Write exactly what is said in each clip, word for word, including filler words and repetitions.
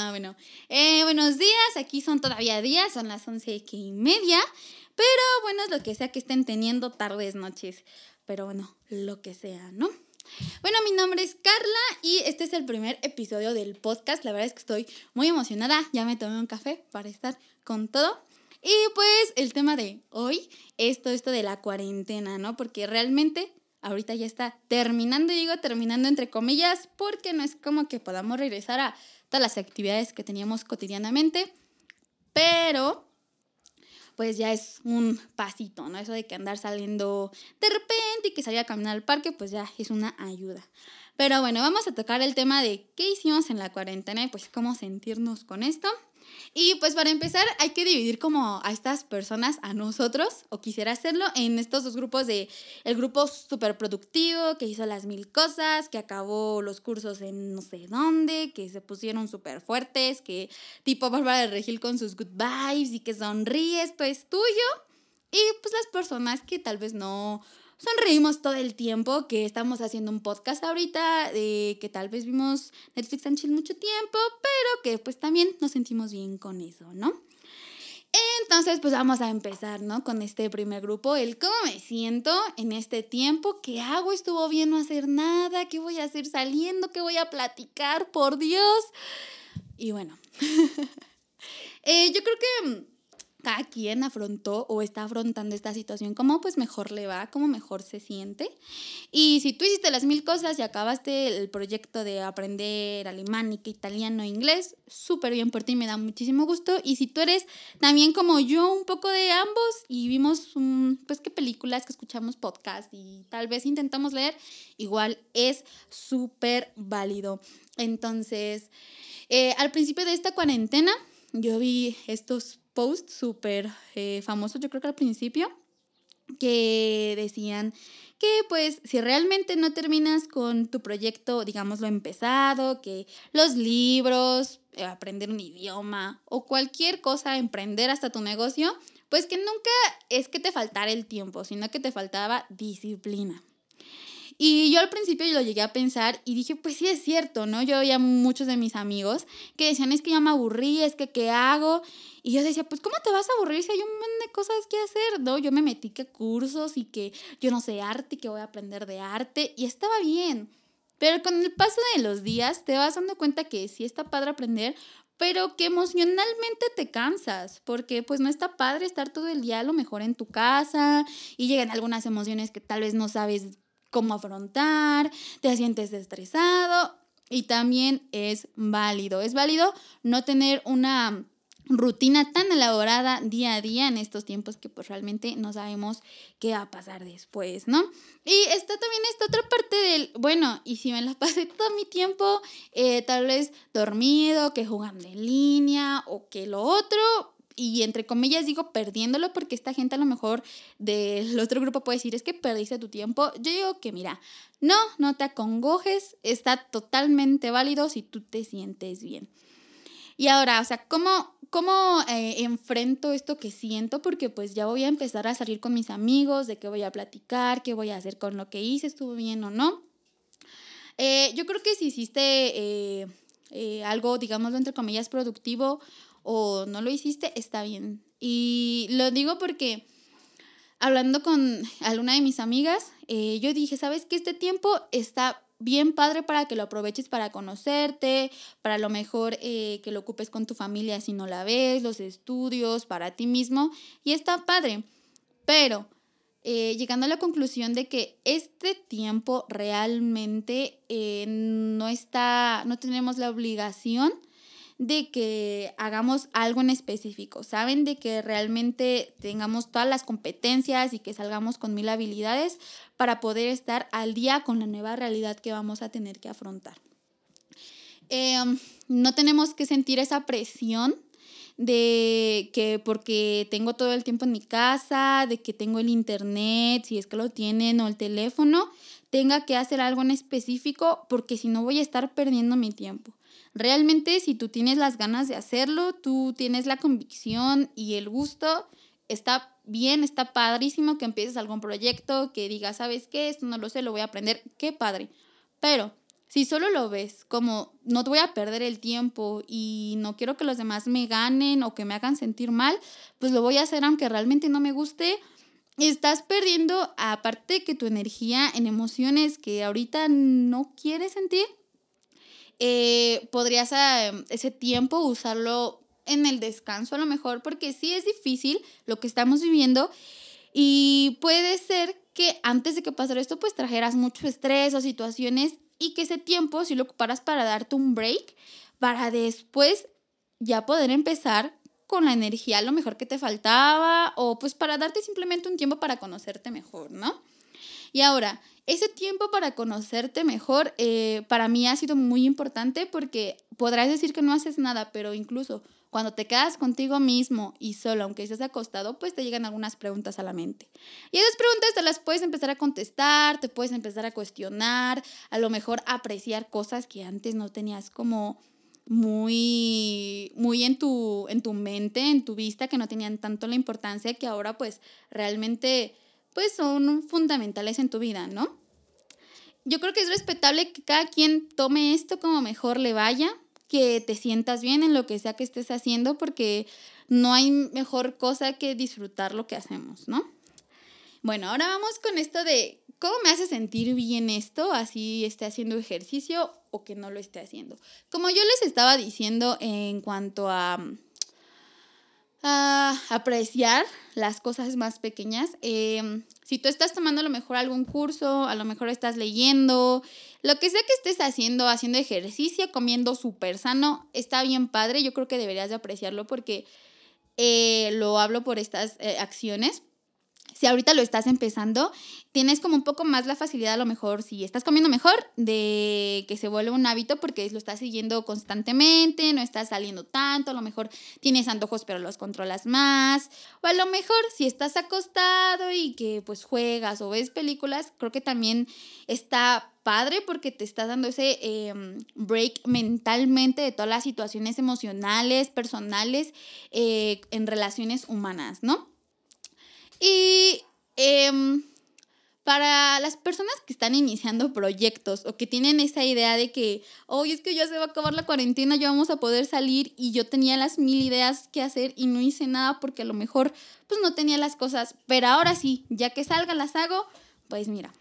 Ah, bueno. Eh, buenos días, aquí son todavía días, son las once y media, pero bueno, es lo que sea que estén teniendo tardes, noches, pero bueno, lo que sea, ¿no? Bueno, mi nombre es Carla y este es el primer episodio del podcast. La verdad es que estoy muy emocionada, ya me tomé un café para estar con todo. Y pues el tema de hoy es todo esto de la cuarentena, ¿no? Porque realmente ahorita ya está terminando, digo terminando entre comillas, porque no es como que podamos regresar a todas las actividades que teníamos cotidianamente, pero pues ya es un pasito, ¿no? Eso de que andar saliendo de repente y que salir a caminar al parque, pues ya es una ayuda. Pero bueno, vamos a tocar el tema de qué hicimos en la cuarentena y pues cómo sentirnos con esto. Y pues para empezar hay que dividir como a estas personas, a nosotros, o quisiera hacerlo, en estos dos grupos de el grupo superproductivo, que hizo las mil cosas, que acabó los cursos en no sé dónde, que se pusieron súper fuertes, que tipo Bárbara de Regil con sus good vibes y que sonríe, esto es tuyo. Y pues las personas que tal vez no sonreímos todo el tiempo, que estamos haciendo un podcast ahorita, eh, que tal vez vimos Netflix and Chill mucho tiempo, pero que pues también nos sentimos bien con eso, ¿no? Entonces pues vamos a empezar, ¿no? Con este primer grupo, el cómo me siento en este tiempo, qué hago, estuvo bien no hacer nada, qué voy a hacer saliendo, qué voy a platicar, por Dios. Y bueno, eh, yo creo que cada quien afrontó o está afrontando esta situación como pues mejor le va, como mejor se siente. Y si tú hiciste las mil cosas y acabaste el proyecto de aprender alemán, italiano, inglés, súper bien por ti, me da muchísimo gusto. Y si tú eres también como yo, un poco de ambos, y vimos um, pues qué películas, que escuchamos podcast y tal vez intentamos leer, igual es súper válido. Entonces, eh, al principio de esta cuarentena yo vi estos post súper eh, famoso, yo creo que al principio, que decían que pues si realmente no terminas con tu proyecto, digamos lo empezado, que los libros, eh, aprender un idioma o cualquier cosa, emprender hasta tu negocio, pues que nunca es que te faltara el tiempo, sino que te faltaba disciplina. Y yo al principio lo llegué a pensar y dije, pues sí es cierto, ¿no? Yo veía muchos de mis amigos que decían, es que ya me aburrí, es que ¿qué hago? Y yo decía, pues ¿cómo te vas a aburrir si hay un montón de cosas que hacer, no? Yo me metí que cursos y que yo no sé arte y que voy a aprender de arte y estaba bien. Pero con el paso de los días te vas dando cuenta que sí está padre aprender, pero que emocionalmente te cansas, porque pues no está padre estar todo el día a lo mejor en tu casa y llegan algunas emociones que tal vez no sabes cómo afrontar, te sientes estresado y también es válido. Es válido no tener una rutina tan elaborada día a día en estos tiempos que pues realmente no sabemos qué va a pasar después, ¿no? Y está también esta otra parte del, bueno, y si me la pasé todo mi tiempo eh, tal vez dormido, que jugando en línea o que lo otro, y entre comillas digo perdiéndolo porque esta gente a lo mejor del otro grupo puede decir es que perdiste tu tiempo. Yo digo que mira, no, no te acongojes, está totalmente válido si tú te sientes bien. Y ahora, o sea, ¿cómo, cómo eh, enfrento esto que siento? Porque pues ya voy a empezar a salir con mis amigos, de qué voy a platicar, qué voy a hacer con lo que hice, estuvo bien o no. Eh, yo creo que si hiciste eh, eh, algo, digámoslo entre comillas, productivo, o no lo hiciste, está bien. Y lo digo porque hablando con alguna de mis amigas, eh, yo dije, ¿sabes qué? Este tiempo está bien padre para que lo aproveches para conocerte, para lo mejor eh, que lo ocupes con tu familia si no la ves, los estudios, para ti mismo, y está padre. Pero eh, llegando a la conclusión de que este tiempo realmente eh, no está, no tenemos la obligación de que hagamos algo en específico, ¿saben? De que realmente tengamos todas las competencias y que salgamos con mil habilidades para poder estar al día con la nueva realidad que vamos a tener que afrontar. Eh, no tenemos que sentir esa presión de que porque tengo todo el tiempo en mi casa, de que tengo el internet, si es que lo tienen, o el teléfono, tenga que hacer algo en específico porque si no voy a estar perdiendo mi tiempo. Realmente, si tú tienes las ganas de hacerlo, tú tienes la convicción y el gusto, está bien, está padrísimo que empieces algún proyecto, que digas, ¿sabes qué? Esto no lo sé, lo voy a aprender, qué padre. Pero si solo lo ves como no te voy a perder el tiempo y no quiero que los demás me ganen o que me hagan sentir mal, pues lo voy a hacer aunque realmente no me guste, estás perdiendo, aparte de que tu energía en emociones que ahorita no quieres sentir, eh, podrías a, ese tiempo usarlo en el descanso a lo mejor, porque sí es difícil lo que estamos viviendo y puede ser que antes de que pasara esto pues trajeras mucho estrés o situaciones y que ese tiempo si lo ocuparas para darte un break, para después ya poder empezar con la energía a lo mejor que te faltaba o pues para darte simplemente un tiempo para conocerte mejor, ¿no? Y ahora, ese tiempo para conocerte mejor eh, para mí ha sido muy importante porque podrás decir que no haces nada, pero incluso cuando te quedas contigo mismo y solo, aunque estés acostado, pues te llegan algunas preguntas a la mente. Y esas preguntas te las puedes empezar a contestar, te puedes empezar a cuestionar, a lo mejor apreciar cosas que antes no tenías como muy, muy en tu, en tu mente, en tu vista, que no tenían tanto la importancia que ahora pues realmente pues son fundamentales en tu vida, ¿no? Yo creo que es respetable que cada quien tome esto como mejor le vaya, que te sientas bien en lo que sea que estés haciendo, porque no hay mejor cosa que disfrutar lo que hacemos, ¿no? Bueno, ahora vamos con esto de cómo me hace sentir bien esto, así esté haciendo ejercicio o que no lo esté haciendo. Como yo les estaba diciendo en cuanto a, a apreciar las cosas más pequeñas, eh, si tú estás tomando a lo mejor algún curso, a lo mejor estás leyendo, lo que sea que estés haciendo, haciendo ejercicio, comiendo súper sano, está bien padre, yo creo que deberías de apreciarlo porque eh, lo hablo por estas eh, acciones. Si ahorita lo estás empezando, tienes como un poco más la facilidad, a lo mejor, si estás comiendo mejor, de que se vuelva un hábito porque lo estás siguiendo constantemente, no estás saliendo tanto, a lo mejor tienes antojos pero los controlas más, o a lo mejor si estás acostado y que pues juegas o ves películas, creo que también está padre porque te estás dando ese eh, break mentalmente de todas las situaciones emocionales, personales, eh, en relaciones humanas, ¿no? Y eh, para las personas que están iniciando proyectos o que tienen esa idea de que, oye, oh, es que ya se va a acabar la cuarentena, ya vamos a poder salir y yo tenía las mil ideas que hacer y no hice nada porque a lo mejor pues no tenía las cosas, pero ahora sí, ya que salga las hago, pues mira,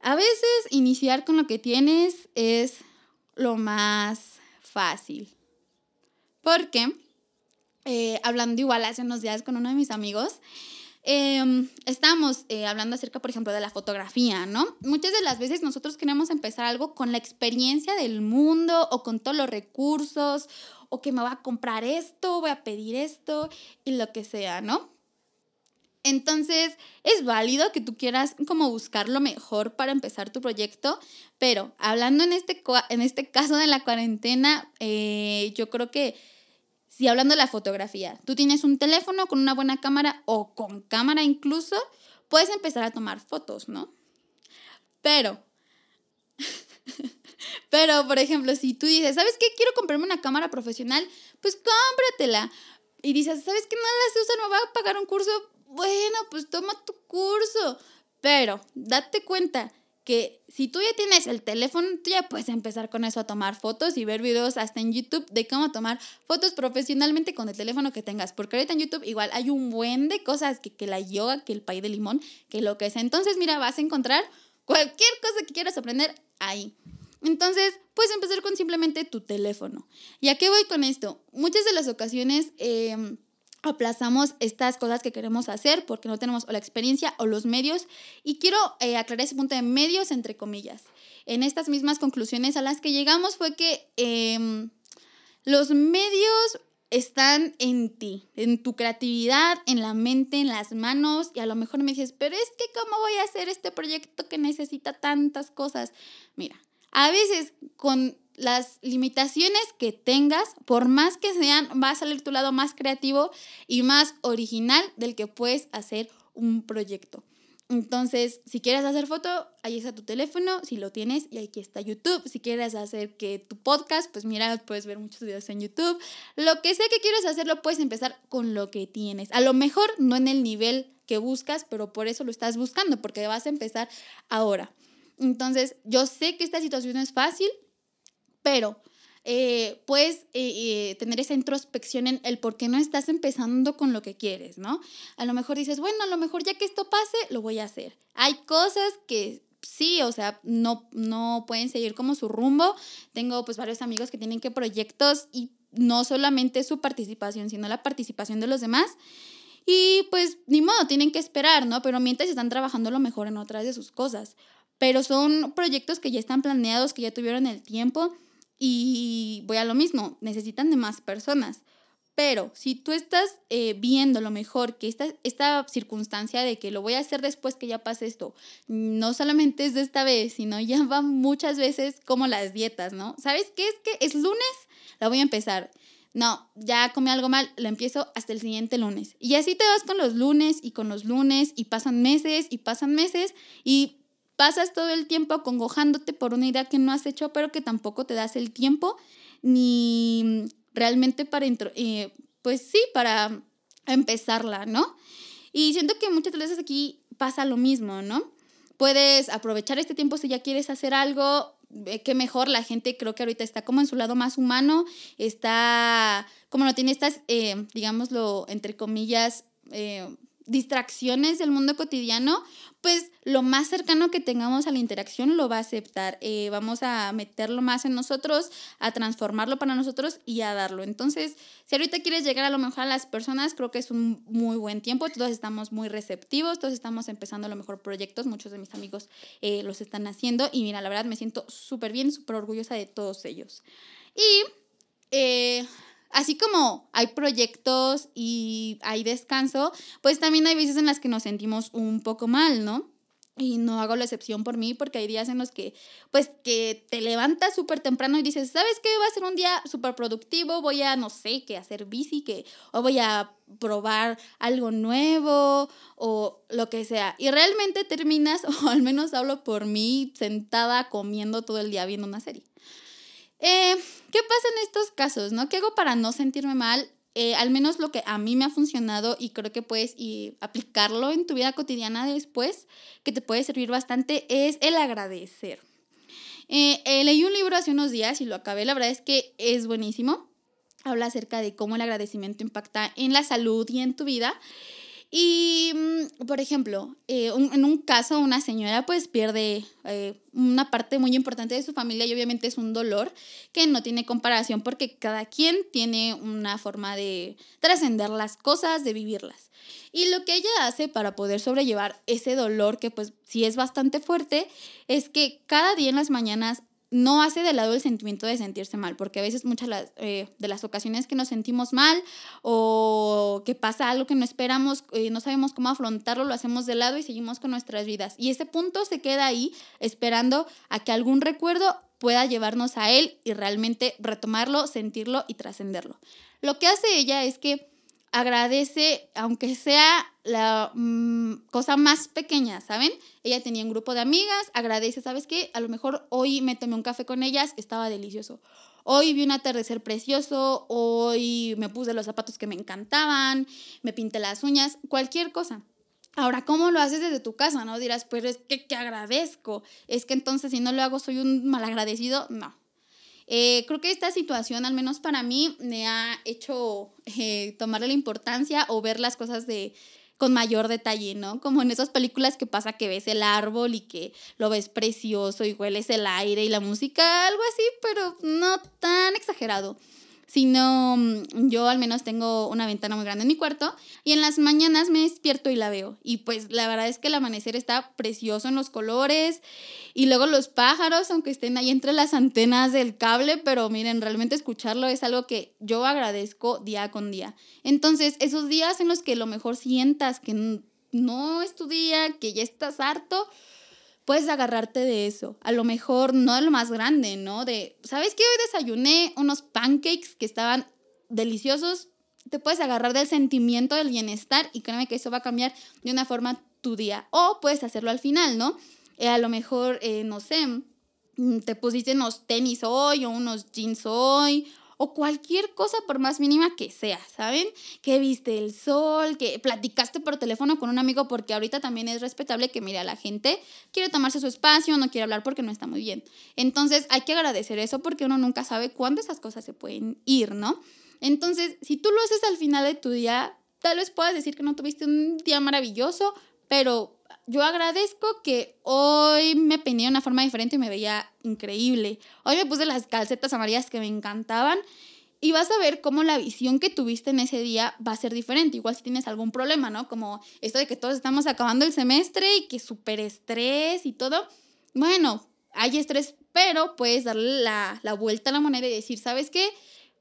a veces iniciar con lo que tienes es lo más fácil. Porque eh, hablando igual hace unos días con uno de mis amigos, Eh, estamos eh, hablando acerca, por ejemplo, de la fotografía, ¿no? Muchas de las veces nosotros queremos empezar algo con la experiencia del mundo o con todos los recursos o que me voy a comprar esto, voy a pedir esto y lo que sea, ¿no? Entonces, es válido que tú quieras como buscar lo mejor para empezar tu proyecto, pero hablando en este, en este caso de la cuarentena, eh, yo creo que si hablando de la fotografía, tú tienes un teléfono con una buena cámara o con cámara incluso, puedes empezar a tomar fotos, ¿no? Pero, pero por ejemplo, si tú dices, ¿sabes qué? Quiero comprarme una cámara profesional, pues cómpratela. Y dices, ¿sabes qué? No la sé usar, me va a pagar un curso. Bueno, pues toma tu curso. Pero date cuenta que si tú ya tienes el teléfono, tú ya puedes empezar con eso a tomar fotos y ver videos hasta en YouTube de cómo tomar fotos profesionalmente con el teléfono que tengas. Porque ahorita en YouTube igual hay un buen de cosas, que, que la yoga, que el pay de limón, que lo que sea. Entonces, mira, vas a encontrar cualquier cosa que quieras aprender ahí. Entonces, puedes empezar con simplemente tu teléfono. ¿Y a qué voy con esto? Muchas de las ocasiones Eh, aplazamos estas cosas que queremos hacer porque no tenemos o la experiencia o los medios, y quiero eh, aclarar ese punto de medios entre comillas. En estas mismas conclusiones a las que llegamos fue que eh, los medios están en ti, en tu creatividad, en la mente, en las manos, y a lo mejor me dices, pero es que ¿cómo voy a hacer este proyecto que necesita tantas cosas? Mira, a veces con las limitaciones que tengas, por más que sean, va a salir tu lado más creativo y más original del que puedes hacer un proyecto. Entonces, si quieres hacer foto, ahí está tu teléfono, si lo tienes, y aquí está YouTube. Si quieres hacer que tu podcast, pues mira, puedes ver muchos videos en YouTube. Lo que sea que quieres hacer, lo puedes empezar con lo que tienes. A lo mejor no en el nivel que buscas, pero por eso lo estás buscando, porque vas a empezar ahora. Entonces, yo sé que esta situación no es fácil, pero eh, puedes eh, eh, tener esa introspección en el por qué no estás empezando con lo que quieres, ¿no? A lo mejor dices, bueno, a lo mejor ya que esto pase, lo voy a hacer. Hay cosas que sí, o sea, no, no pueden seguir como su rumbo. Tengo pues varios amigos que tienen que proyectos y no solamente su participación, sino la participación de los demás. Y pues ni modo, tienen que esperar, ¿no? Pero mientras están trabajando lo mejor en otras de sus cosas. Pero son proyectos que ya están planeados, que ya tuvieron el tiempo y voy a lo mismo, necesitan de más personas. Pero si tú estás eh, viendo lo mejor, que esta, esta circunstancia de que lo voy a hacer después que ya pase esto, no solamente es de esta vez, sino ya va muchas veces como las dietas, ¿no? ¿Sabes qué? Es que es lunes, la voy a empezar. No, ya comí algo mal, lo empiezo hasta el siguiente lunes. Y así te vas con los lunes y con los lunes y pasan meses y pasan meses y pasas todo el tiempo acongojándote por una idea que no has hecho, pero que tampoco te das el tiempo ni realmente para, eh, pues sí, para empezarla, ¿no? Y siento que muchas veces aquí pasa lo mismo, ¿no? Puedes aprovechar este tiempo si ya quieres hacer algo, eh, que mejor la gente creo que ahorita está como en su lado más humano, está como no tiene estas, eh, digámoslo, entre comillas, eh, distracciones del mundo cotidiano, pues lo más cercano que tengamos a la interacción lo va a aceptar, eh, vamos a meterlo más en nosotros, a transformarlo para nosotros y a darlo. Entonces, si ahorita quieres llegar a lo mejor a las personas, creo que es un muy buen tiempo, todos estamos muy receptivos, todos estamos empezando a lo mejor proyectos, muchos de mis amigos eh, los están haciendo y mira, la verdad me siento súper bien, súper orgullosa de todos ellos. Y eh, así como hay proyectos y hay descanso, pues también hay veces en las que nos sentimos un poco mal, ¿no? Y no hago la excepción por mí, porque hay días en los que, pues, que te levantas súper temprano y dices, ¿sabes qué? Va a ser un día súper productivo, voy a, no sé, que hacer bici, que, o voy a probar algo nuevo, o lo que sea. Y realmente terminas, o al menos hablo por mí, sentada comiendo todo el día viendo una serie. Eh, ¿Qué pasa en estos casos, no? ¿Qué hago para no sentirme mal? Eh, al menos lo que a mí me ha funcionado y creo que puedes y aplicarlo en tu vida cotidiana después, que te puede servir bastante, es el agradecer. Eh, eh, leí un libro hace unos días y lo acabé, la verdad es que es buenísimo. Habla acerca de cómo el agradecimiento impacta en la salud y en tu vida. Y, por ejemplo, eh, un, en un caso una señora pues pierde eh, una parte muy importante de su familia y obviamente es un dolor que no tiene comparación porque cada quien tiene una forma de trascender las cosas, de vivirlas. Y lo que ella hace para poder sobrellevar ese dolor, que pues sí es bastante fuerte, es que cada día en las mañanas no hace de lado el sentimiento de sentirse mal, porque a veces muchas eh, de las ocasiones que nos sentimos mal o que pasa algo que no esperamos, eh, no sabemos cómo afrontarlo, lo hacemos de lado y seguimos con nuestras vidas. Y ese punto se queda ahí esperando a que algún recuerdo pueda llevarnos a él y realmente retomarlo, sentirlo y trascenderlo. Lo que hace ella es que agradece, aunque sea la mmm, cosa más pequeña, ¿saben? Ella tenía un grupo de amigas, agradece, ¿sabes qué? A lo mejor hoy me tomé un café con ellas, estaba delicioso. Hoy vi un atardecer precioso, hoy me puse los zapatos que me encantaban, me pinté las uñas, cualquier cosa. Ahora, ¿cómo lo haces desde tu casa, no? Dirás, pero es que, que agradezco. Es que entonces si no lo hago soy un malagradecido. No. Eh, creo que esta situación, al menos para mí, me ha hecho eh, tomarle la importancia o ver las cosas de, con mayor detalle, ¿no? Como en esas películas que pasa que ves el árbol y que lo ves precioso y hueles el aire y la música, algo así, pero no tan exagerado. Sino yo al menos tengo una ventana muy grande en mi cuarto y en las mañanas me despierto y la veo. Y pues la verdad es que el amanecer está precioso en los colores y luego los pájaros, aunque estén ahí entre las antenas del cable, pero miren, realmente escucharlo es algo que yo agradezco día con día. Entonces, esos días en los que lo mejor sientas que no es tu día, que ya estás harto, puedes agarrarte de eso, a lo mejor no de lo más grande, ¿no? De, ¿sabes qué? Hoy desayuné unos pancakes que estaban deliciosos, te puedes agarrar del sentimiento del bienestar y créeme que eso va a cambiar de una forma tu día, o puedes hacerlo al final, ¿no? Eh, a lo mejor, eh, no sé, te pusiste unos tenis hoy o unos jeans hoy, o cualquier cosa por más mínima que sea, ¿saben? Que viste el sol, que platicaste por teléfono con un amigo, porque ahorita también es respetable que, mira, la gente quiere tomarse su espacio, no quiere hablar porque no está muy bien. Entonces hay que agradecer eso porque uno nunca sabe cuándo esas cosas se pueden ir, ¿no? Entonces, si tú lo haces al final de tu día, tal vez puedas decir que no tuviste un día maravilloso, pero yo agradezco que hoy me peiné de una forma diferente y me veía increíble. Hoy me puse las calcetas amarillas que me encantaban. Y vas a ver cómo la visión que tuviste en ese día va a ser diferente. Igual si tienes algún problema, ¿no? Como esto de que todos estamos acabando el semestre y que súper estrés y todo. Bueno, hay estrés, pero puedes darle la, la vuelta a la moneda y decir, ¿sabes qué?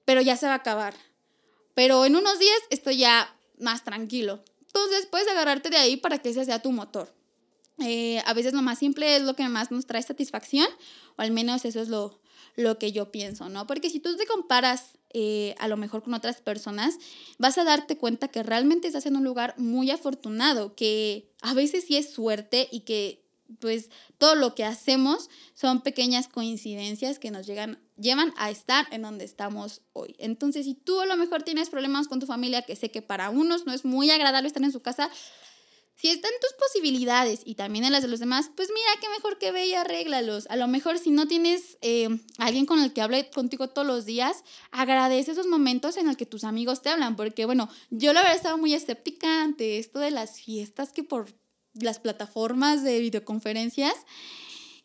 Pero ya se va a acabar. Pero en unos días estoy ya más tranquilo. Entonces puedes agarrarte de ahí para que ese sea tu motor. Eh, a veces lo más simple es lo que más nos trae satisfacción, o al menos eso es lo, lo que yo pienso, ¿no? Porque si tú te comparas eh, a lo mejor con otras personas, vas a darte cuenta que realmente estás en un lugar muy afortunado, que a veces sí es suerte y que pues todo lo que hacemos son pequeñas coincidencias que nos llegan, llevan a estar en donde estamos hoy. Entonces, si tú a lo mejor tienes problemas con tu familia, que sé que para unos no es muy agradable estar en su casa, si están tus posibilidades y también en las de los demás, pues mira, qué mejor que ve y arréglalos. A lo mejor si no tienes eh, alguien con el que hable contigo todos los días, agradece esos momentos en los que tus amigos te hablan, porque bueno, yo la verdad estaba muy escéptica ante esto de las fiestas que por las plataformas de videoconferencias,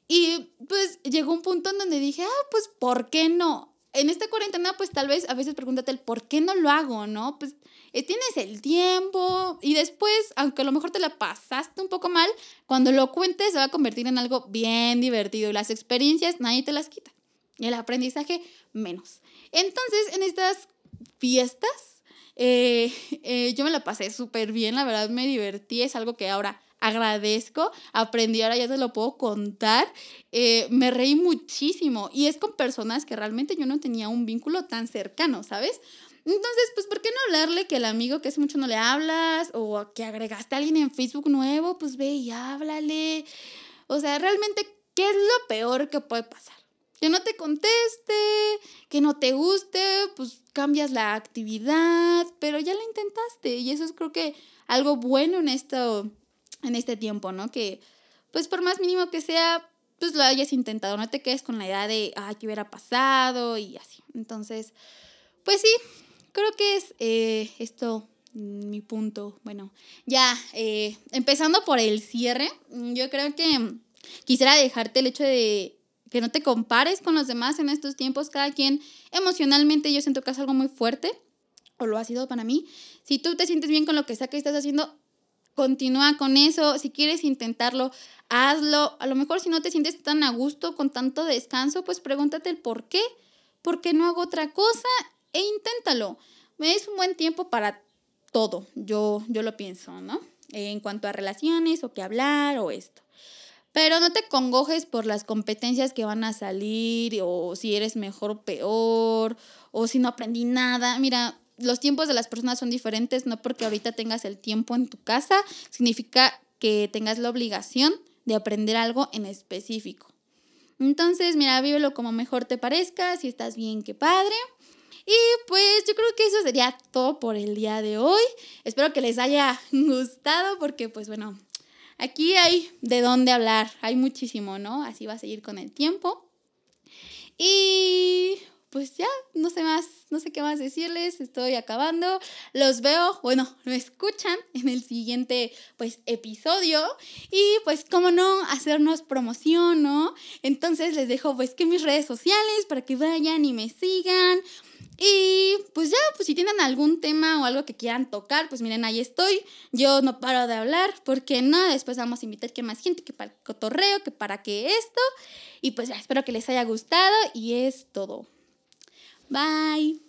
y pues llegó un punto en donde dije, ah, pues ¿por qué no? En esta cuarentena pues tal vez a veces pregúntate el por qué no lo hago, ¿no? Pues tienes el tiempo, y después, aunque a lo mejor te la pasaste un poco mal, cuando lo cuentes se va a convertir en algo bien divertido, y las experiencias nadie te las quita, y el aprendizaje menos. Entonces en estas fiestas eh, eh, yo me la pasé súper bien, la verdad me divertí, es algo que ahora agradezco, aprendí, ahora ya te lo puedo contar, eh, me reí muchísimo, y es con personas que realmente yo no tenía un vínculo tan cercano, ¿sabes? Entonces, pues, ¿por qué no hablarle que el amigo que hace mucho no le hablas, o que agregaste a alguien en Facebook nuevo, pues ve y háblale? O sea, realmente, ¿qué es lo peor que puede pasar? Que no te conteste, que no te guste, pues cambias la actividad, pero ya la intentaste, y eso es creo que algo bueno en esto, en este tiempo, ¿no? Que, pues, por más mínimo que sea, pues, lo hayas intentado. No te quedes con la idea de, ay, ¿qué hubiera pasado? Y así. Entonces, pues, sí, creo que es eh, esto mi punto. Bueno, ya, eh, empezando por el cierre, yo creo que quisiera dejarte el hecho de que no te compares con los demás en estos tiempos. Cada quien, emocionalmente, yo siento que es algo muy fuerte, o lo ha sido para mí. Si tú te sientes bien con lo que sea que estás haciendo, continúa con eso. Si quieres intentarlo, hazlo. A lo mejor si no te sientes tan a gusto con tanto descanso, pues pregúntate el por qué, por qué no hago otra cosa, e inténtalo. Es un buen tiempo para todo, yo, yo lo pienso, ¿no? En cuanto a relaciones, o qué hablar, o esto. Pero no te congojes por las competencias que van a salir, o si eres mejor o peor, o si no aprendí nada. Mira, los tiempos de las personas son diferentes, no porque ahorita tengas el tiempo en tu casa, significa que tengas la obligación de aprender algo en específico. Entonces, mira, vívelo como mejor te parezca, si estás bien, qué padre. Y pues yo creo que eso sería todo por el día de hoy. Espero que les haya gustado porque, pues bueno, aquí hay de dónde hablar, hay muchísimo, ¿no? Así va a seguir con el tiempo. Y pues ya, no sé más, no sé qué más decirles, estoy acabando. Los veo, bueno, me escuchan en el siguiente, pues, episodio. Y, pues, cómo no, hacernos promoción, ¿no? Entonces les dejo, pues, que mis redes sociales para que vayan y me sigan. Y, pues, ya, pues, si tienen algún tema o algo que quieran tocar, pues, miren, ahí estoy. Yo no paro de hablar, porque no, después vamos a invitar que más gente, que para el cotorreo, que para que esto. Y, pues, ya, espero que les haya gustado y es todo. Bye.